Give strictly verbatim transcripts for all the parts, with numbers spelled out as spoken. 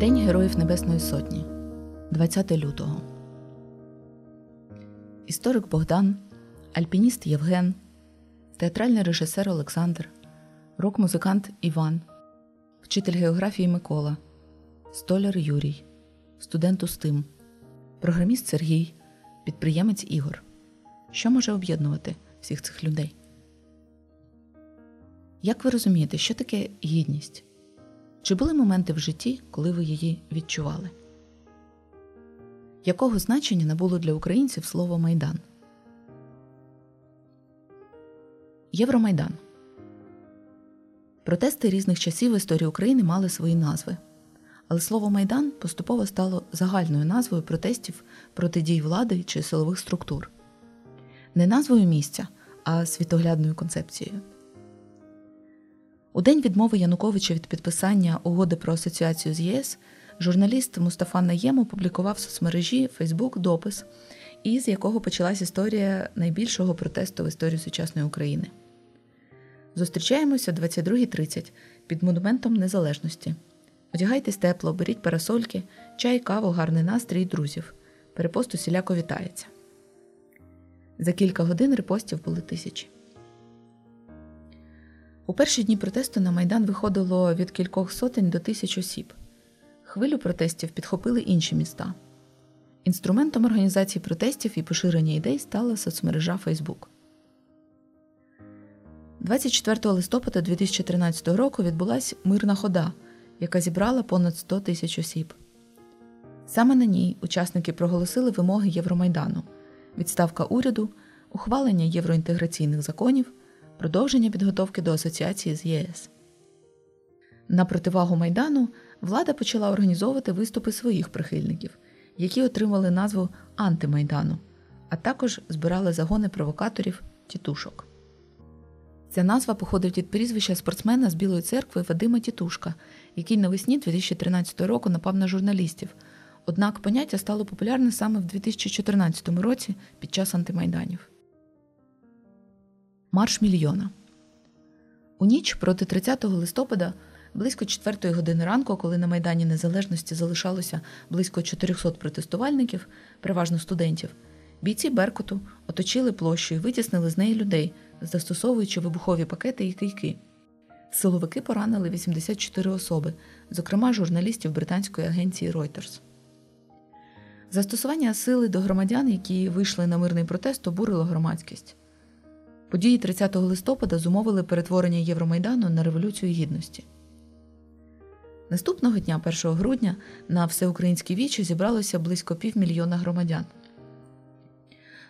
День Героїв Небесної Сотні, двадцятого лютого. Історик Богдан, альпініст Євген, театральний режисер Олександр, рок-музикант Іван, вчитель географії Микола, столяр Юрій, студент Устим, програміст Сергій, підприємець Ігор. Що може об'єднувати всіх цих людей? Як ви розумієте, що таке гідність? Чи були моменти в житті, коли ви її відчували? Якого значення набуло для українців слово «Майдан»? Євромайдан. Протести різних часів в історії України мали свої назви. Але слово «Майдан» поступово стало загальною назвою протестів проти дій влади чи силових структур. Не назвою місця, а світоглядною концепцією. У день відмови Януковича від підписання угоди про асоціацію з Є С журналіст Мустафа Найєм опублікував в соцмережі Facebook допис, із якого почалась історія найбільшого протесту в історії сучасної України. Зустрічаємося о двадцять друга тридцять під Монументом Незалежності. Одягайтесь тепло, беріть парасольки, чай, каву, гарний настрій, друзів. Перепост усіляко вітається. За кілька годин репостів були тисячі. У перші дні протесту на Майдан виходило від кількох сотень до тисяч осіб. Хвилю протестів підхопили інші міста. Інструментом організації протестів і поширення ідей стала соцмережа Facebook. двадцять четвертого листопада дві тисячі тринадцятого року відбулася мирна хода, яка зібрала понад сто тисяч осіб. Саме на ній учасники проголосили вимоги Євромайдану, відставка уряду, ухвалення євроінтеграційних законів, продовження підготовки до асоціації з Є С. На противагу Майдану влада почала організовувати виступи своїх прихильників, які отримали назву «антимайдану», а також збирали загони провокаторів «тітушок». Ця назва походить від прізвища спортсмена з Білої церкви Вадима Тітушка, який навесні дві тисячі тринадцятого року напав на журналістів. Однак поняття стало популярне саме в дві тисячі чотирнадцятому році під час антимайданів. Марш мільйона. У ніч проти тридцятого листопада, близько четвертої години ранку, коли на Майдані Незалежності залишалося близько чотирьохсот протестувальників, переважно студентів, бійці «Беркуту» оточили площу і витіснили з неї людей, застосовуючи вибухові пакети і кийки. Силовики поранили вісімдесят чотири особи, зокрема журналістів британської агенції Reuters. Застосування сили до громадян, які вийшли на мирний протест, обурило громадськість. Події тридцятого листопада зумовили перетворення Євромайдану на Революцію гідності. Наступного дня, першого грудня, на всеукраїнській вічі зібралося близько півмільйона громадян.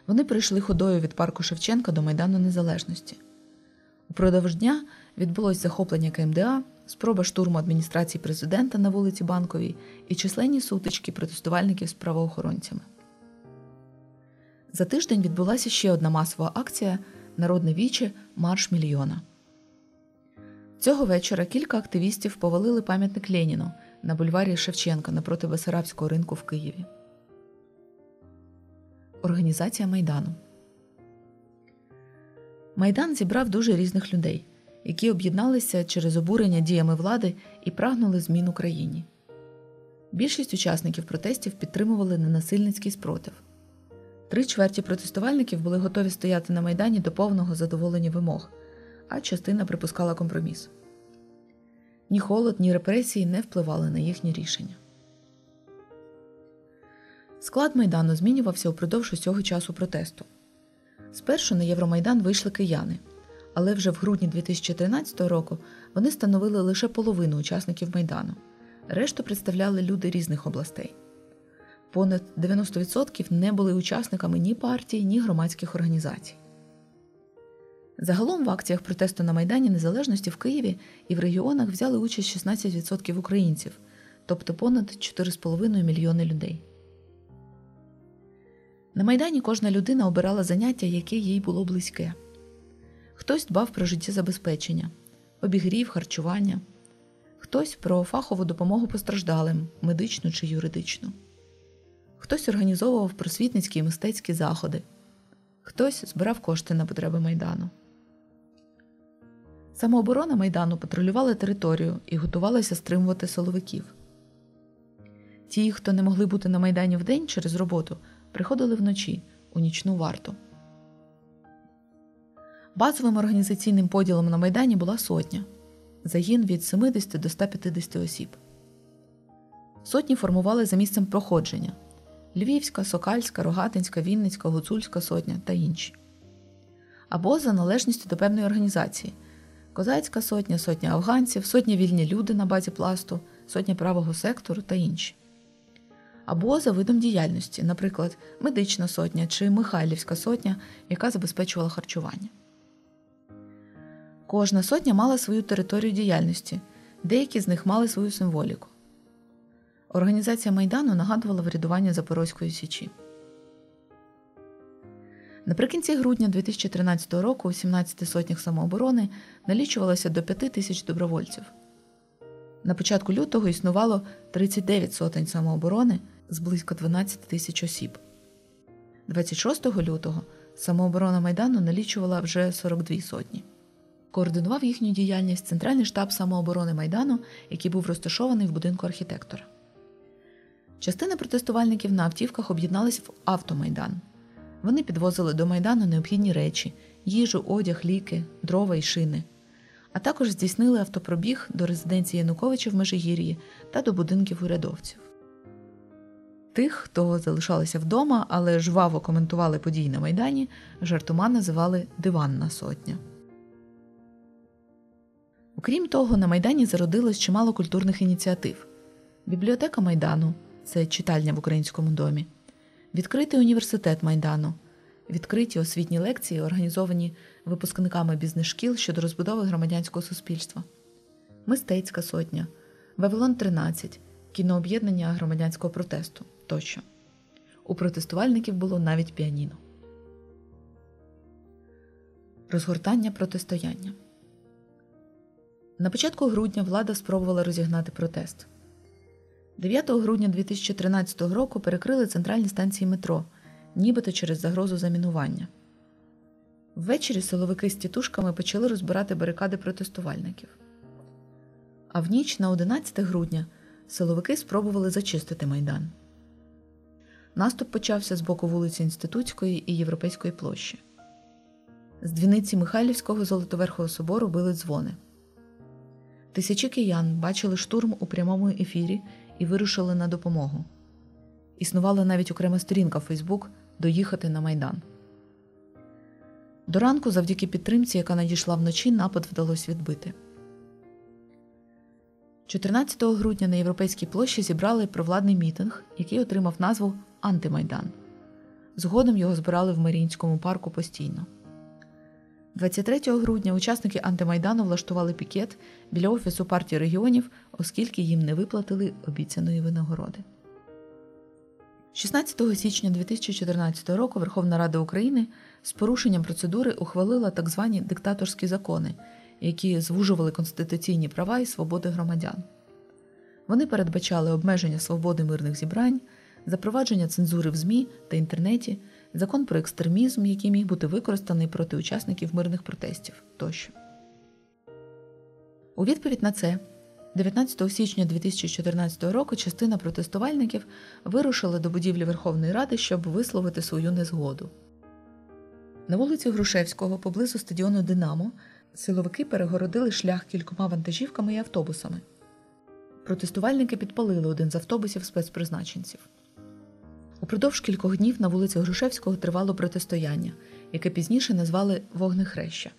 Вони прийшли ходою від парку Шевченка до Майдану Незалежності. Упродовж дня відбулось захоплення К М Д А, спроба штурму адміністрації президента на вулиці Банковій і численні сутички протестувальників з правоохоронцями. За тиждень відбулася ще одна масова акція «Народне віче. Марш мільйона». Цього вечора кілька активістів повалили пам'ятник Леніну на бульварі Шевченка напроти Бессарабського ринку в Києві. Організація Майдану. Майдан зібрав дуже різних людей, які об'єдналися через обурення діями влади і прагнули змін у країні. Більшість учасників протестів підтримували ненасильницький спротив. Три чверті протестувальників були готові стояти на Майдані до повного задоволення вимог, а частина припускала компроміс. Ні холод, ні репресії не впливали на їхні рішення. Склад Майдану змінювався упродовж усього часу протесту. Спершу на Євромайдан вийшли кияни, але вже в грудні дві тисячі тринадцятого року вони становили лише половину учасників Майдану. Решту представляли люди різних областей. Понад дев'яносто відсотків не були учасниками ні партій, ні громадських організацій. Загалом в акціях протесту на Майдані Незалежності в Києві і в регіонах взяли участь шістнадцять відсотків українців, тобто понад чотири з половиною мільйони людей. На Майдані кожна людина обирала заняття, яке їй було близьке. Хтось дбав про життєзабезпечення, обігрів, харчування, хтось про фахову допомогу постраждалим, медичну чи юридичну. Хтось організовував просвітницькі і мистецькі заходи. Хтось збирав кошти на потреби Майдану. Самооборона Майдану патрулювала територію і готувалася стримувати силовиків. Ті, хто не могли бути на Майдані вдень через роботу, приходили вночі, у нічну варту. Базовим організаційним поділом на Майдані була сотня – загін від сімдесяти до ста п'ятдесяти осіб. Сотні формували за місцем проходження – Львівська, Сокальська, Рогатинська, Вінницька, Гуцульська сотня та інші. Або за належністю до певної організації – Козацька сотня, сотня афганців, сотня вільні люди на базі пласту, сотня правого сектору та інші. Або за видом діяльності, наприклад, медична сотня чи Михайлівська сотня, яка забезпечувала харчування. Кожна сотня мала свою територію діяльності, деякі з них мали свою символіку. Організація Майдану нагадувала врядування Запорозької Січі. Наприкінці грудня дві тисячі тринадцятого року у сімнадцяти сотнях самооборони налічувалося до п'яти тисяч добровольців. На початку лютого існувало тридцять дев'ять сотень самооборони з близько дванадцяти тисяч осіб. двадцять шостого лютого самооборона Майдану налічувала вже сорок дві сотні. Координував їхню діяльність Центральний штаб самооборони Майдану, який був розташований в будинку архітектора. Частина протестувальників на автівках об'єдналась в автомайдан. Вони підвозили до Майдану необхідні речі – їжу, одяг, ліки, дрова і шини. А також здійснили автопробіг до резиденції Януковича в Межигір'ї та до будинків урядовців. Тих, хто залишалися вдома, але жваво коментували події на Майдані, жартома називали «диванна сотня». Окрім того, на Майдані зародилось чимало культурних ініціатив. Бібліотека Майдану – це читальня в Українському домі, відкритий університет Майдану, відкриті освітні лекції, організовані випускниками бізнес-шкіл щодо розбудови громадянського суспільства, мистецька сотня, Вавилон тринадцять, кінооб'єднання громадянського протесту тощо. У протестувальників було навіть піаніно. Розгортання протистояння. На початку грудня влада спробувала розігнати протест. дев'ятого грудня дві тисячі тринадцятого року перекрили центральні станції метро, нібито через загрозу замінування. Ввечері силовики з тітушками почали розбирати барикади протестувальників. А в ніч на одинадцяте грудня силовики спробували зачистити Майдан. Наступ почався з боку вулиці Інститутської і Європейської площі. З дзвіниці Михайлівського Золотоверхого собору били дзвони. Тисячі киян бачили штурм у прямому ефірі і вирушили на допомогу. Існувала навіть окрема сторінка в Фейсбук «Доїхати на Майдан». До ранку, завдяки підтримці, яка надійшла вночі, напад вдалося відбити. чотирнадцятого грудня на Європейській площі зібрали провладний мітинг, який отримав назву «Антимайдан». Згодом його збирали в Маріїнському парку постійно. двадцять третього грудня учасники «Антимайдану» влаштували пікет біля офісу партії регіонів, оскільки їм не виплатили обіцяної винагороди. шістнадцятого січня дві тисячі чотирнадцятого року Верховна Рада України з порушенням процедури ухвалила так звані диктаторські закони, які звужували конституційні права і свободи громадян. Вони передбачали обмеження свободи мирних зібрань, запровадження цензури в ЗМІ та інтернеті, закон про екстремізм, який міг бути використаний проти учасників мирних протестів тощо. У відповідь на це, дев'ятнадцятого січня дві тисячі чотирнадцятого року частина протестувальників вирушила до будівлі Верховної Ради, щоб висловити свою незгоду. На вулиці Грушевського, поблизу стадіону «Динамо», силовики перегородили шлях кількома вантажівками і автобусами. Протестувальники підпалили один з автобусів спецпризначенців. Упродовж кількох днів на вулиці Грушевського тривало протистояння, яке пізніше назвали «Вогнехреща».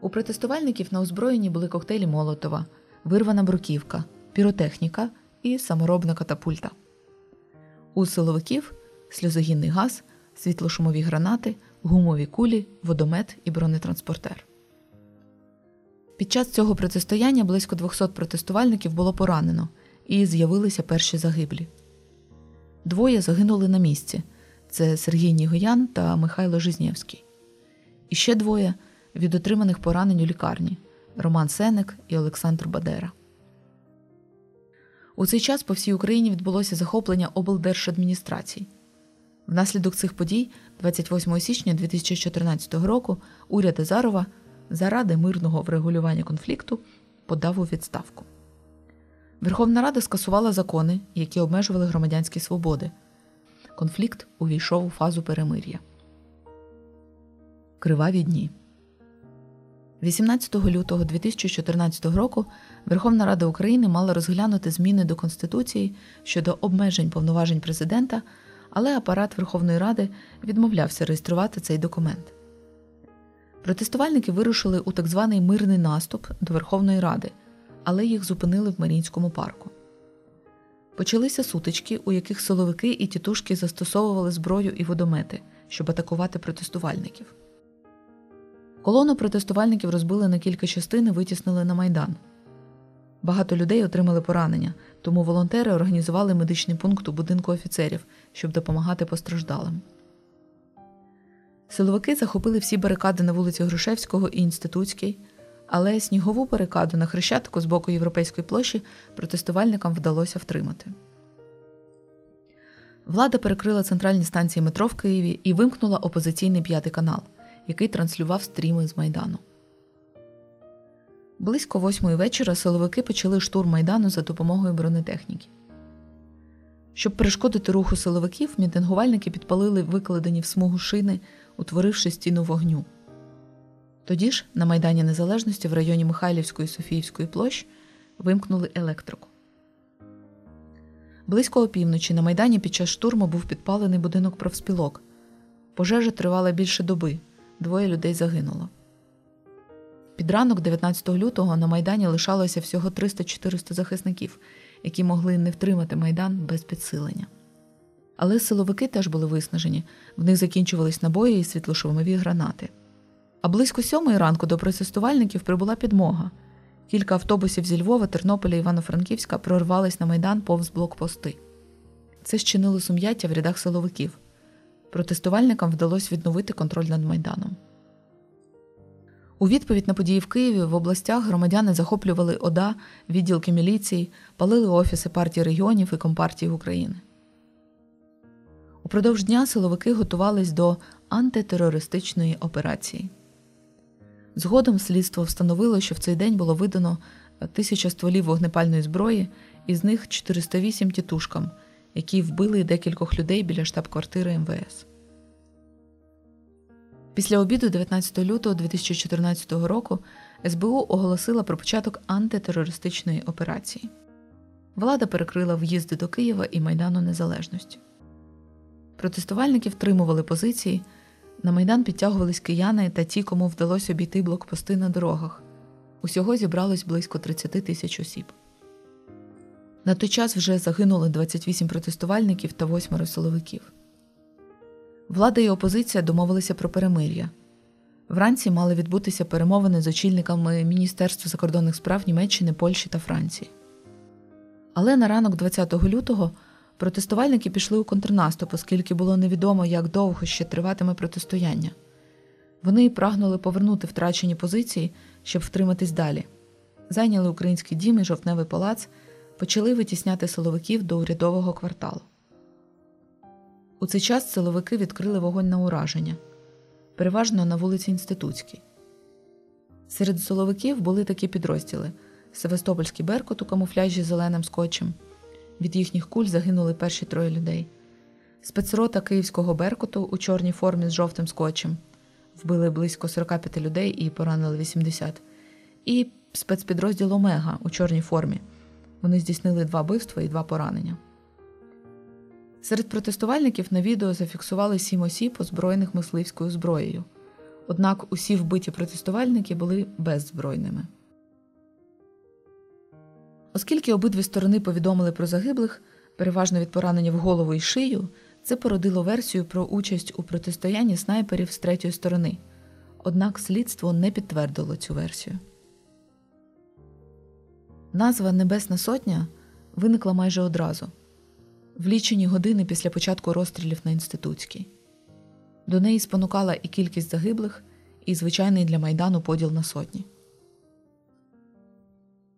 У протестувальників на озброєнні були коктейлі Молотова, вирвана бруківка, піротехніка і саморобна катапульта. У силовиків – сльозогінний газ, світлошумові гранати, гумові кулі, водомет і бронетранспортер. Під час цього протистояння близько двохсот протестувальників було поранено, і з'явилися перші загиблі. Двоє загинули на місці – це Сергій Нігоян та Михайло Жизневський. І ще двоє – від отриманих поранень у лікарні – Роман Сеник і Олександр Бадера. У цей час по всій Україні відбулося захоплення облдержадміністрацій. Внаслідок цих подій двадцять восьмого січня дві тисячі чотирнадцятого року уряд Зарова заради мирного врегулювання конфлікту подав у відставку. Верховна Рада скасувала закони, які обмежували громадянські свободи. Конфлікт увійшов у фазу перемир'я. Криваві дні. вісімнадцятого лютого дві тисячі чотирнадцятого року Верховна Рада України мала розглянути зміни до Конституції щодо обмежень повноважень президента, але апарат Верховної Ради відмовлявся реєструвати цей документ. Протестувальники вирушили у так званий мирний наступ до Верховної Ради, але їх зупинили в Маріїнському парку. Почалися сутички, у яких силовики і тітушки застосовували зброю і водомети, щоб атакувати протестувальників. Колону протестувальників розбили на кілька частин і витіснили на Майдан. Багато людей отримали поранення, тому волонтери організували медичний пункт у будинку офіцерів, щоб допомагати постраждалим. Силовики захопили всі барикади на вулиці Грушевського і Інститутській, але снігову барикаду на Хрещатику з боку Європейської площі протестувальникам вдалося втримати. Влада перекрила центральні станції метро в Києві і вимкнула опозиційний п'ятий канал, який транслював стріми з Майдану. Близько восьмої вечора силовики почали штурм Майдану за допомогою бронетехніки. Щоб перешкодити руху силовиків, мітингувальники підпалили викладені в смугу шини, утворивши стіну вогню. Тоді ж на Майдані Незалежності в районі Михайлівської і Софіївської площ вимкнули електрику. Близько опівночі на Майдані під час штурму був підпалений будинок профспілок. Пожежа тривала більше доби, двоє людей загинуло. Під ранок дев'ятнадцятого лютого на Майдані лишалося всього триста-чотириста захисників, які могли не втримати Майдан без підсилення. Але силовики теж були виснажені, в них закінчувались набої і світлошумові гранати. А близько сьомої ранку до протестувальників прибула підмога. Кілька автобусів зі Львова, Тернополя, Івано-Франківська прорвались на Майдан повз блокпости. Це щинило сум'яття в рядах силовиків. Протестувальникам вдалося відновити контроль над Майданом. У відповідь на події в Києві в областях громадяни захоплювали ОДА, відділки міліції, палили офіси партії регіонів і Компартії України. Упродовж дня силовики готувались до антитерористичної операції. Згодом слідство встановило, що в цей день було видано тисяча стволів вогнепальної зброї, із них чотириста вісім тітушкам, які вбили декількох людей біля штаб-квартири ем ве ес. Після обіду дев'ятнадцятого лютого дві тисячі чотирнадцятого року ес бе у оголосила про початок антитерористичної операції. Влада перекрила в'їзди до Києва і Майдану Незалежності. Протестувальники втримували позиції, на Майдан підтягувались кияни та ті, кому вдалося обійти блокпости на дорогах. Усього зібралось близько тридцять тисяч осіб. На той час вже загинули двадцять вісім протестувальників та восьмеро силовиків. Влада і опозиція домовилися про перемир'я. Вранці мали відбутися перемовини з очільниками Міністерства закордонних справ Німеччини, Польщі та Франції. Але на ранок двадцятого лютого протестувальники пішли у контрнаступ, оскільки було невідомо, як довго ще триватиме протистояння. Вони прагнули повернути втрачені позиції, щоб втриматись далі. Зайняли Український дім і Жовтневий палац, почали витісняти силовиків до урядового кварталу. У цей час силовики відкрили вогонь на ураження, переважно на вулиці Інститутській. Серед силовиків були такі підрозділи – Севастопольський «Беркут» у камуфляжі з зеленим скотчем, від їхніх куль загинули перші троє людей, спецрота Київського «Беркуту» у чорній формі з жовтим скотчем, вбили близько сорок п'ять людей і поранили вісімдесят, і спецпідрозділ «Омега» у чорній формі, вони здійснили два вбивства і два поранення. Серед протестувальників на відео зафіксували сім осіб, озброєних мисливською зброєю. Однак усі вбиті протестувальники були беззбройними. Оскільки обидві сторони повідомили про загиблих, переважно від поранення в голову і шию, це породило версію про участь у протистоянні снайперів з третьої сторони. Однак слідство не підтвердило цю версію. Назва «Небесна Сотня» виникла майже одразу. В лічені години після початку розстрілів на Інститутській. До неї спонукала і кількість загиблих, і звичайний для Майдану поділ на сотні.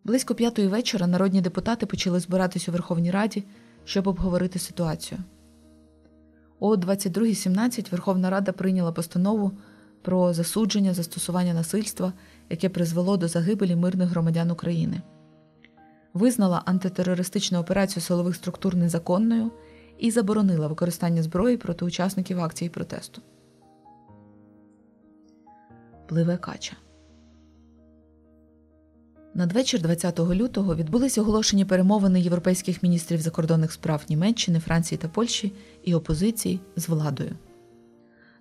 Близько п'ятої вечора народні депутати почали збиратись у Верховній Раді, щоб обговорити ситуацію. О двадцять друга сімнадцять Верховна Рада прийняла постанову про засудження застосування насильства, яке призвело до загибелі мирних громадян України. визнала антитерористичну операцію силових структур незаконною і заборонила використання зброї проти учасників акції протесту. Пливе кача. Надвечір двадцятого лютого відбулись оголошені перемовини європейських міністрів закордонних справ Німеччини, Франції та Польщі і опозиції з владою.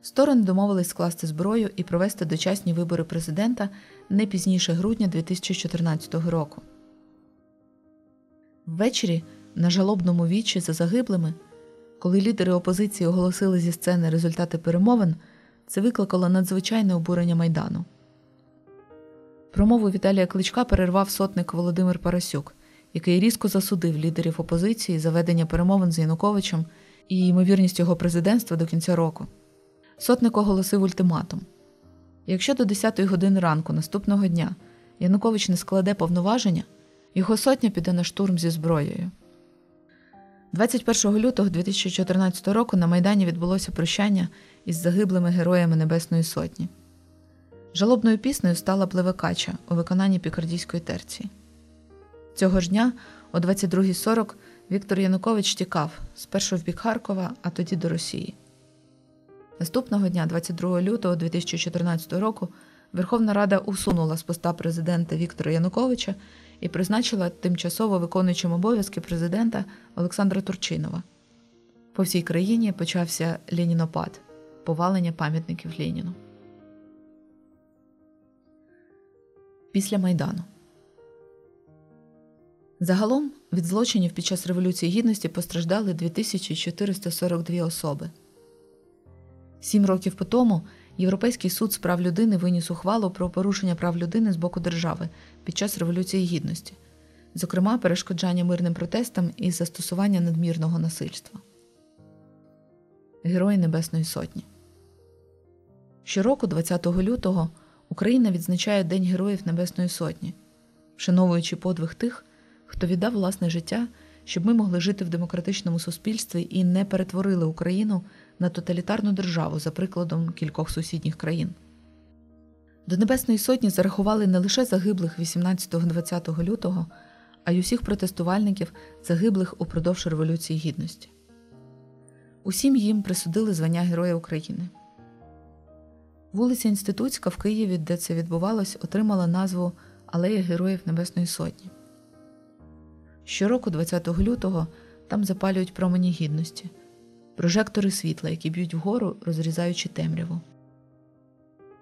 Сторони домовились скласти зброю і провести дочасні вибори президента не пізніше грудня дві тисячі чотирнадцятого року. Ввечері на жалобному вічі за загиблими, коли лідери опозиції оголосили зі сцени результати перемовин, це викликало надзвичайне обурення Майдану. Промову Віталія Кличка перервав сотник Володимир Парасюк, який різко засудив лідерів опозиції за ведення перемовин з Януковичем і ймовірність його президентства до кінця року. Сотник оголосив ультиматум. Якщо до десятої години ранку наступного дня Янукович не складе повноваження, його сотня піде на штурм зі зброєю. двадцять першого лютого дві тисячі чотирнадцятого року на Майдані відбулося прощання із загиблими героями Небесної Сотні. Жалобною піснею стала «Пливе кача» у виконанні пікардійської терції. Цього ж дня о двадцять другій сорок Віктор Янукович тікав, спершу в бік Харкова, а тоді до Росії. Наступного дня, двадцять другого лютого дві тисячі чотирнадцятого року, Верховна Рада усунула з поста президента Віктора Януковича і призначила тимчасово виконуючим обов'язки президента Олександра Турчинова. По всій країні почався ленінопад – повалення пам'ятників Леніну. Після Майдану. Загалом від злочинів під час Революції Гідності постраждали дві тисячі чотириста сорок дві особи. Сім років потому Європейський суд з прав людини виніс ухвалу про порушення прав людини з боку держави під час Революції Гідності, зокрема перешкоджання мирним протестам і застосування надмірного насильства. Герої Небесної Сотні. Щороку двадцятого лютого Україна відзначає День Героїв Небесної Сотні, вшановуючи подвиг тих, хто віддав власне життя, щоб ми могли жити в демократичному суспільстві і не перетворили Україну на тоталітарну державу за прикладом кількох сусідніх країн. До Небесної Сотні зарахували не лише загиблих вісімнадцятого-двадцятого лютого, а й усіх протестувальників, загиблих упродовж Революції Гідності. Усім їм присудили звання Героя України. Вулиця Інститутська в Києві, де це відбувалось, отримала назву «Алея Героїв Небесної Сотні». Щороку двадцятого лютого там запалюють промені гідності, прожектори світла, які б'ють вгору, розрізаючи темряву.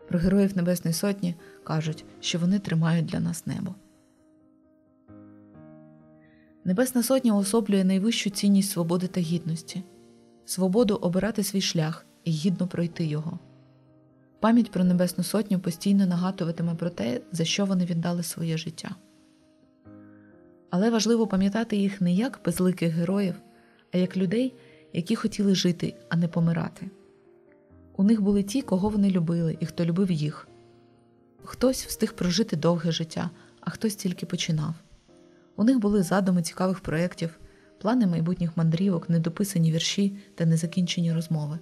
Про Героїв Небесної Сотні кажуть, що вони тримають для нас небо. Небесна Сотня уособлює найвищу цінність свободи та гідності. Свободу обирати свій шлях і гідно пройти його. Пам'ять про Небесну Сотню постійно нагадуватиме про те, за що вони віддали своє життя. Але важливо пам'ятати їх не як безликих героїв, а як людей, які хотіли жити, а не помирати. У них були ті, кого вони любили і хто любив їх. Хтось встиг прожити довге життя, а хтось тільки починав. У них були задуми цікавих проєктів, плани майбутніх мандрівок, недописані вірші та незакінчені розмови.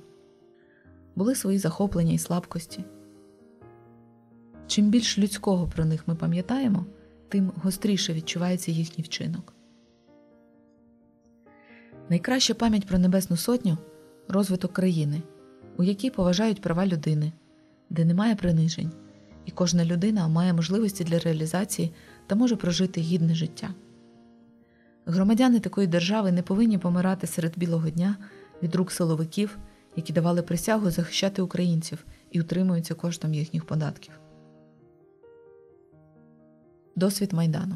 Були свої захоплення і слабкості. Чим більш людського про них ми пам'ятаємо, тим гостріше відчувається їхній вчинок. Найкраща пам'ять про Небесну Сотню – розвиток країни, у якій поважають права людини, де немає принижень, і кожна людина має можливості для реалізації та може прожити гідне життя. Громадяни такої держави не повинні помирати серед білого дня від рук силовиків, які давали присягу захищати українців і утримуються коштом їхніх податків. Досвід Майдану.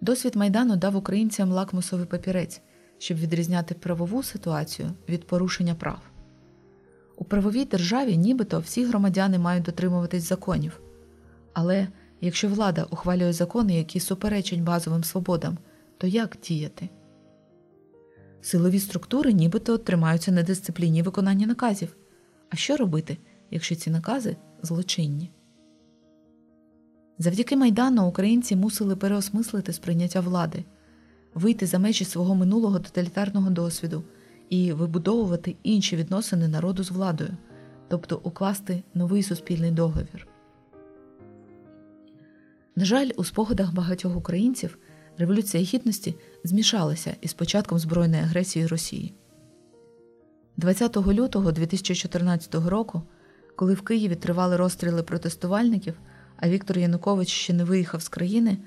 Досвід Майдану дав українцям лакмусовий папірець, щоб відрізняти правову ситуацію від порушення прав. У правовій державі нібито всі громадяни мають дотримуватись законів. Але якщо влада ухвалює закони, які суперечать базовим свободам, то як діяти? Силові структури нібито тримаються на дисципліні виконання наказів. А що робити, якщо ці накази злочинні? Завдяки Майдану українці мусили переосмислити сприйняття влади, вийти за межі свого минулого тоталітарного досвіду і вибудовувати інші відносини народу з владою, тобто укласти новий суспільний договір. На жаль, у спогадах багатьох українців Революція Гідності змішалася із початком збройної агресії Росії. двадцятого лютого дві тисячі чотирнадцятого року, коли в Києві тривали розстріли протестувальників, а Віктор Янукович ще не виїхав з країни,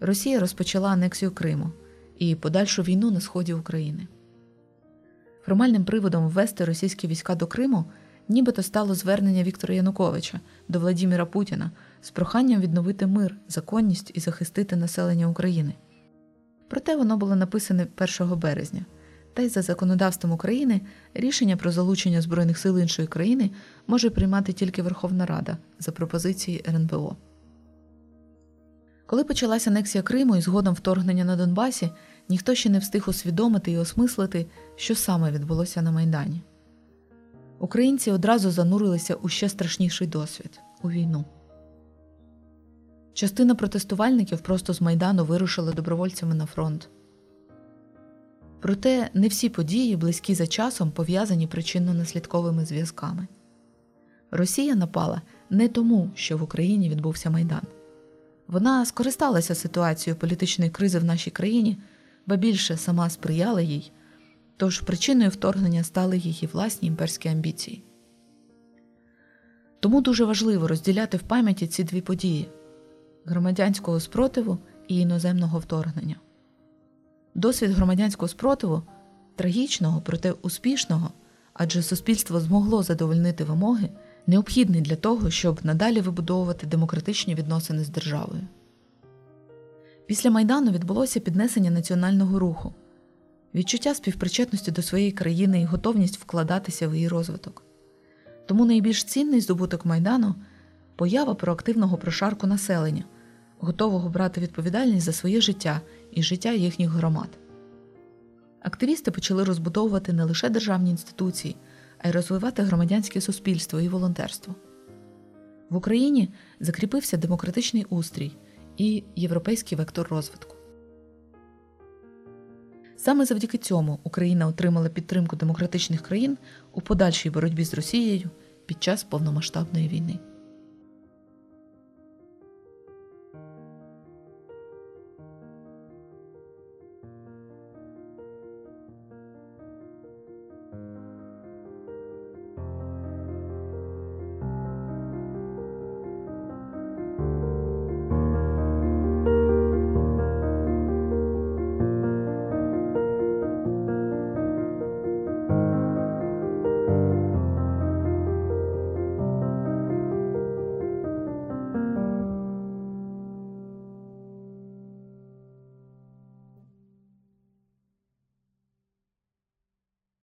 Росія розпочала анексію Криму і подальшу війну на сході України. Формальним приводом ввести російські війська до Криму нібито стало звернення Віктора Януковича до Володимира Путіна з проханням відновити мир, законність і захистити населення України. Проте воно було написане першого березня, та й за законодавством України рішення про залучення Збройних сил іншої країни може приймати тільки Верховна Рада за пропозиції РНБО. Коли почалася анексія Криму і згодом вторгнення на Донбасі, ніхто ще не встиг усвідомити і осмислити, що саме відбулося на Майдані. Українці одразу занурилися у ще страшніший досвід – у війну. Частина протестувальників просто з Майдану вирушила добровольцями на фронт. Проте не всі події, близькі за часом, пов'язані причинно-наслідковими зв'язками. Росія напала не тому, що в Україні відбувся Майдан. Вона скористалася ситуацією політичної кризи в нашій країні, ба більше сама сприяла їй, тож причиною вторгнення стали її власні імперські амбіції. Тому дуже важливо розділяти в пам'яті ці дві події – громадянського спротиву і іноземного вторгнення. Досвід громадянського спротиву – трагічного, проте успішного, адже суспільство змогло задовольнити вимоги, необхідний для того, щоб надалі вибудовувати демократичні відносини з державою. Після Майдану відбулося піднесення національного руху, відчуття співпричетності до своєї країни і готовність вкладатися в її розвиток. Тому найбільш цінний здобуток Майдану – поява проактивного прошарку населення, готового брати відповідальність за своє життя і життя їхніх громад. Активісти почали розбудовувати не лише державні інституції, а й розвивати громадянське суспільство і волонтерство. В Україні закріпився демократичний устрій і європейський вектор розвитку. Саме завдяки цьому Україна отримала підтримку демократичних країн у подальшій боротьбі з Росією під час повномасштабної війни.